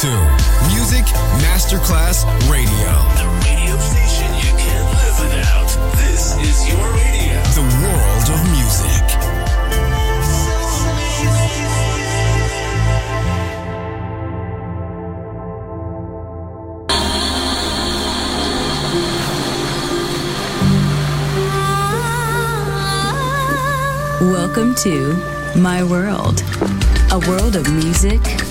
to Music Masterclass Radio. The radio station you can't live without. This is your radio. The world of music. Welcome to My World. A world of music,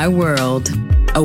My World. A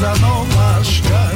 Să nu mă așcar.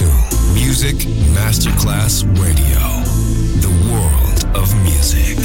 to Music Masterclass Radio, the world of music.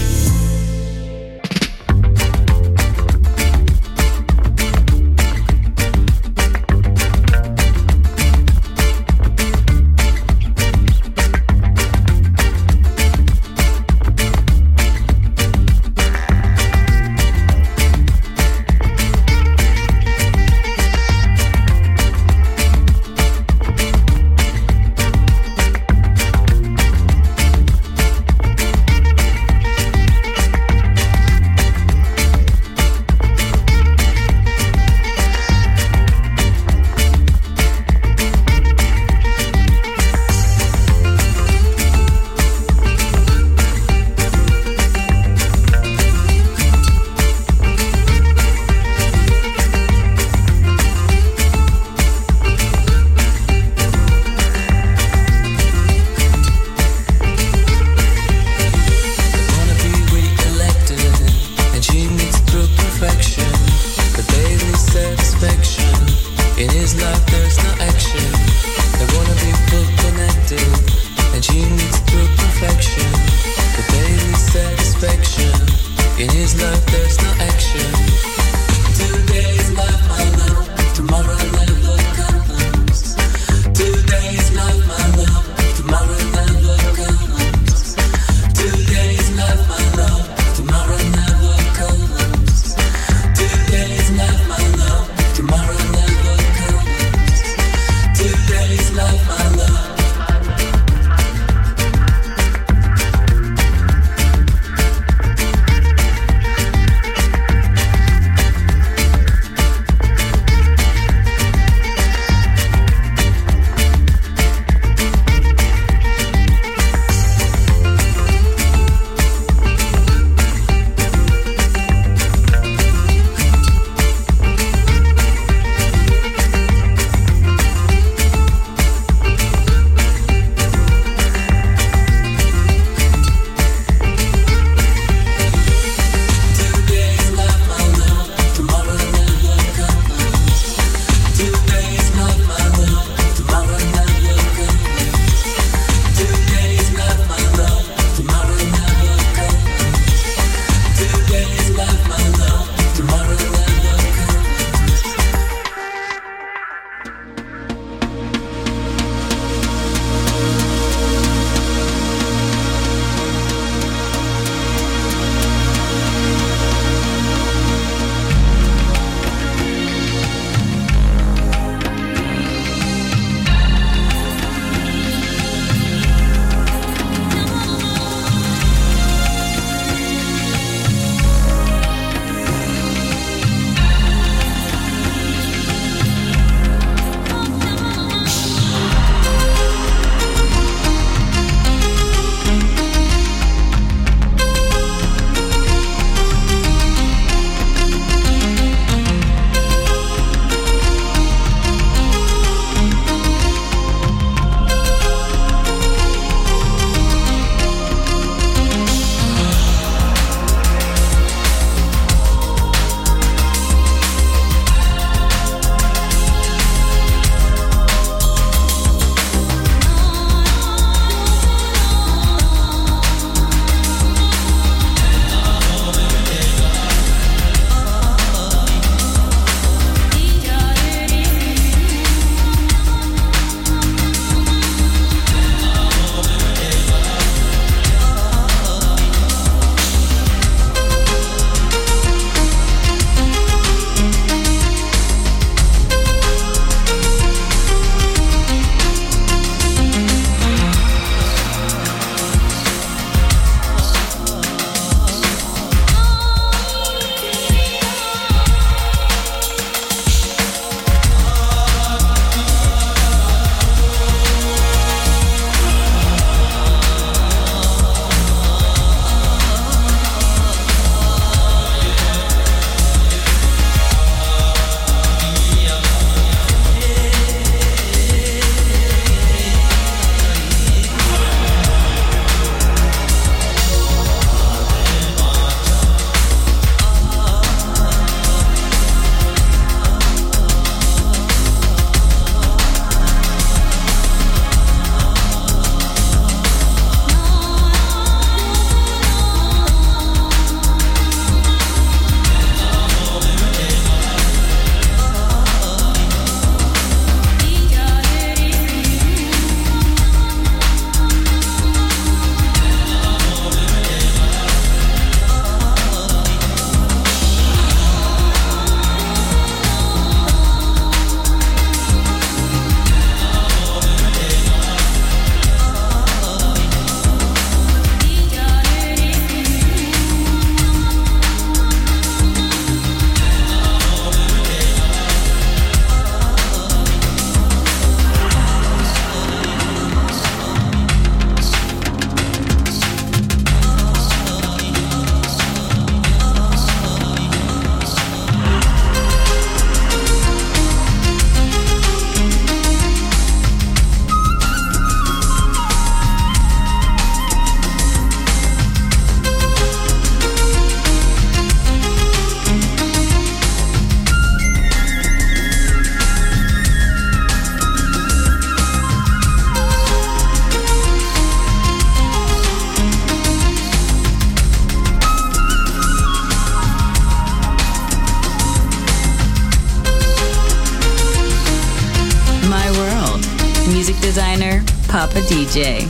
music designer, Papa DJ.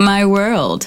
My World,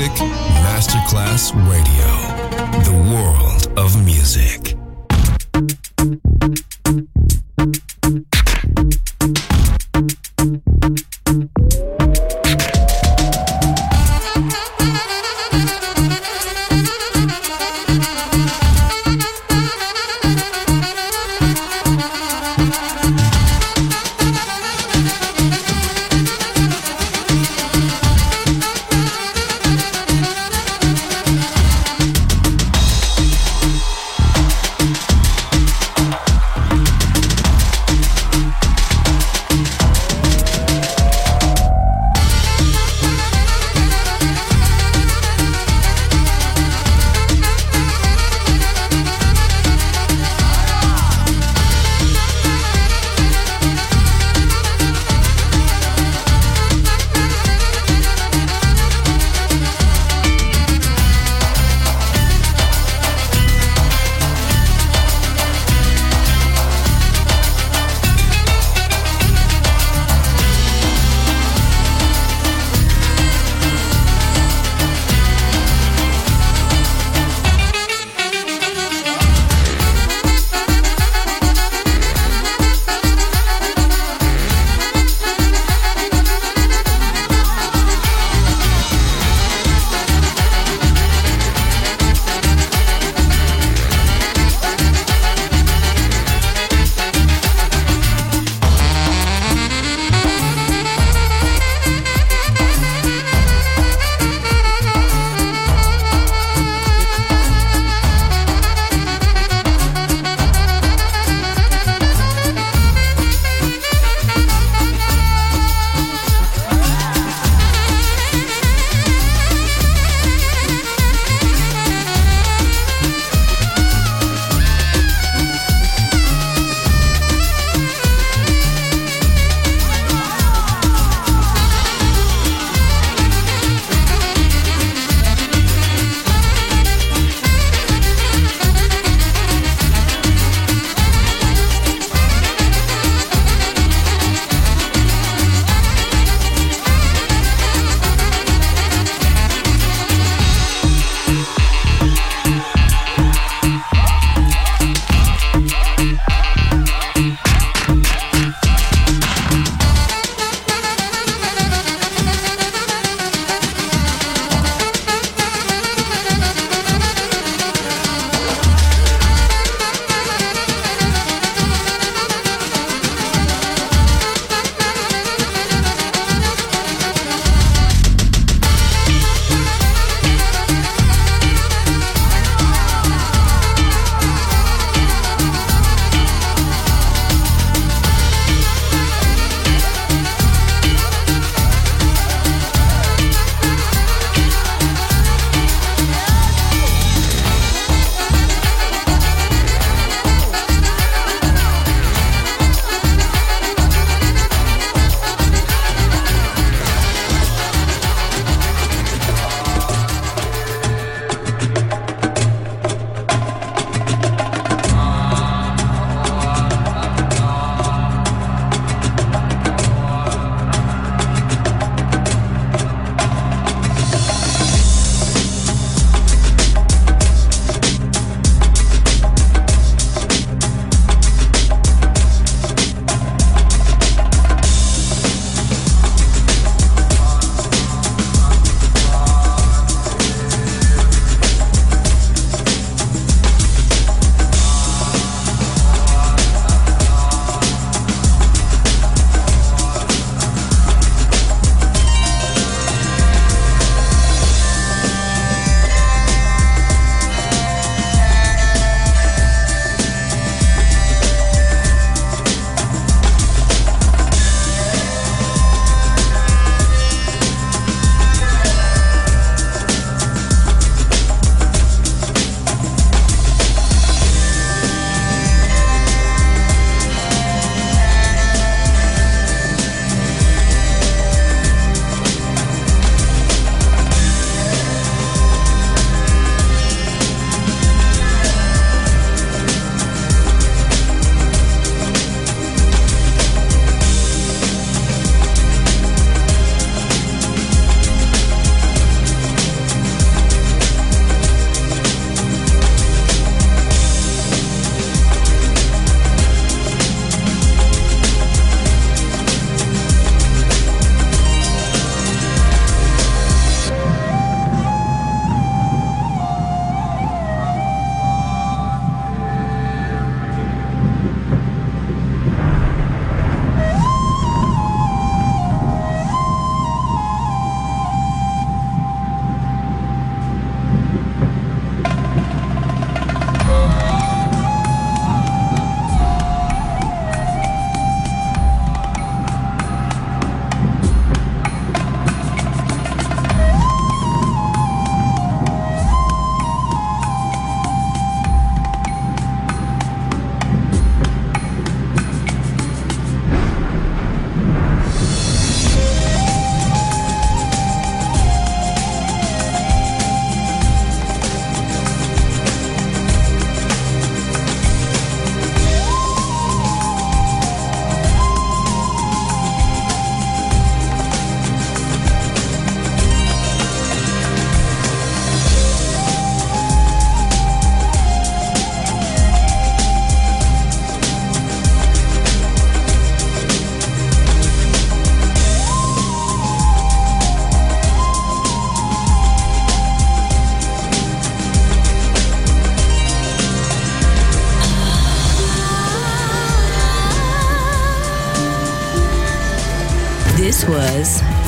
Music Masterclass Radio, the world of music. This was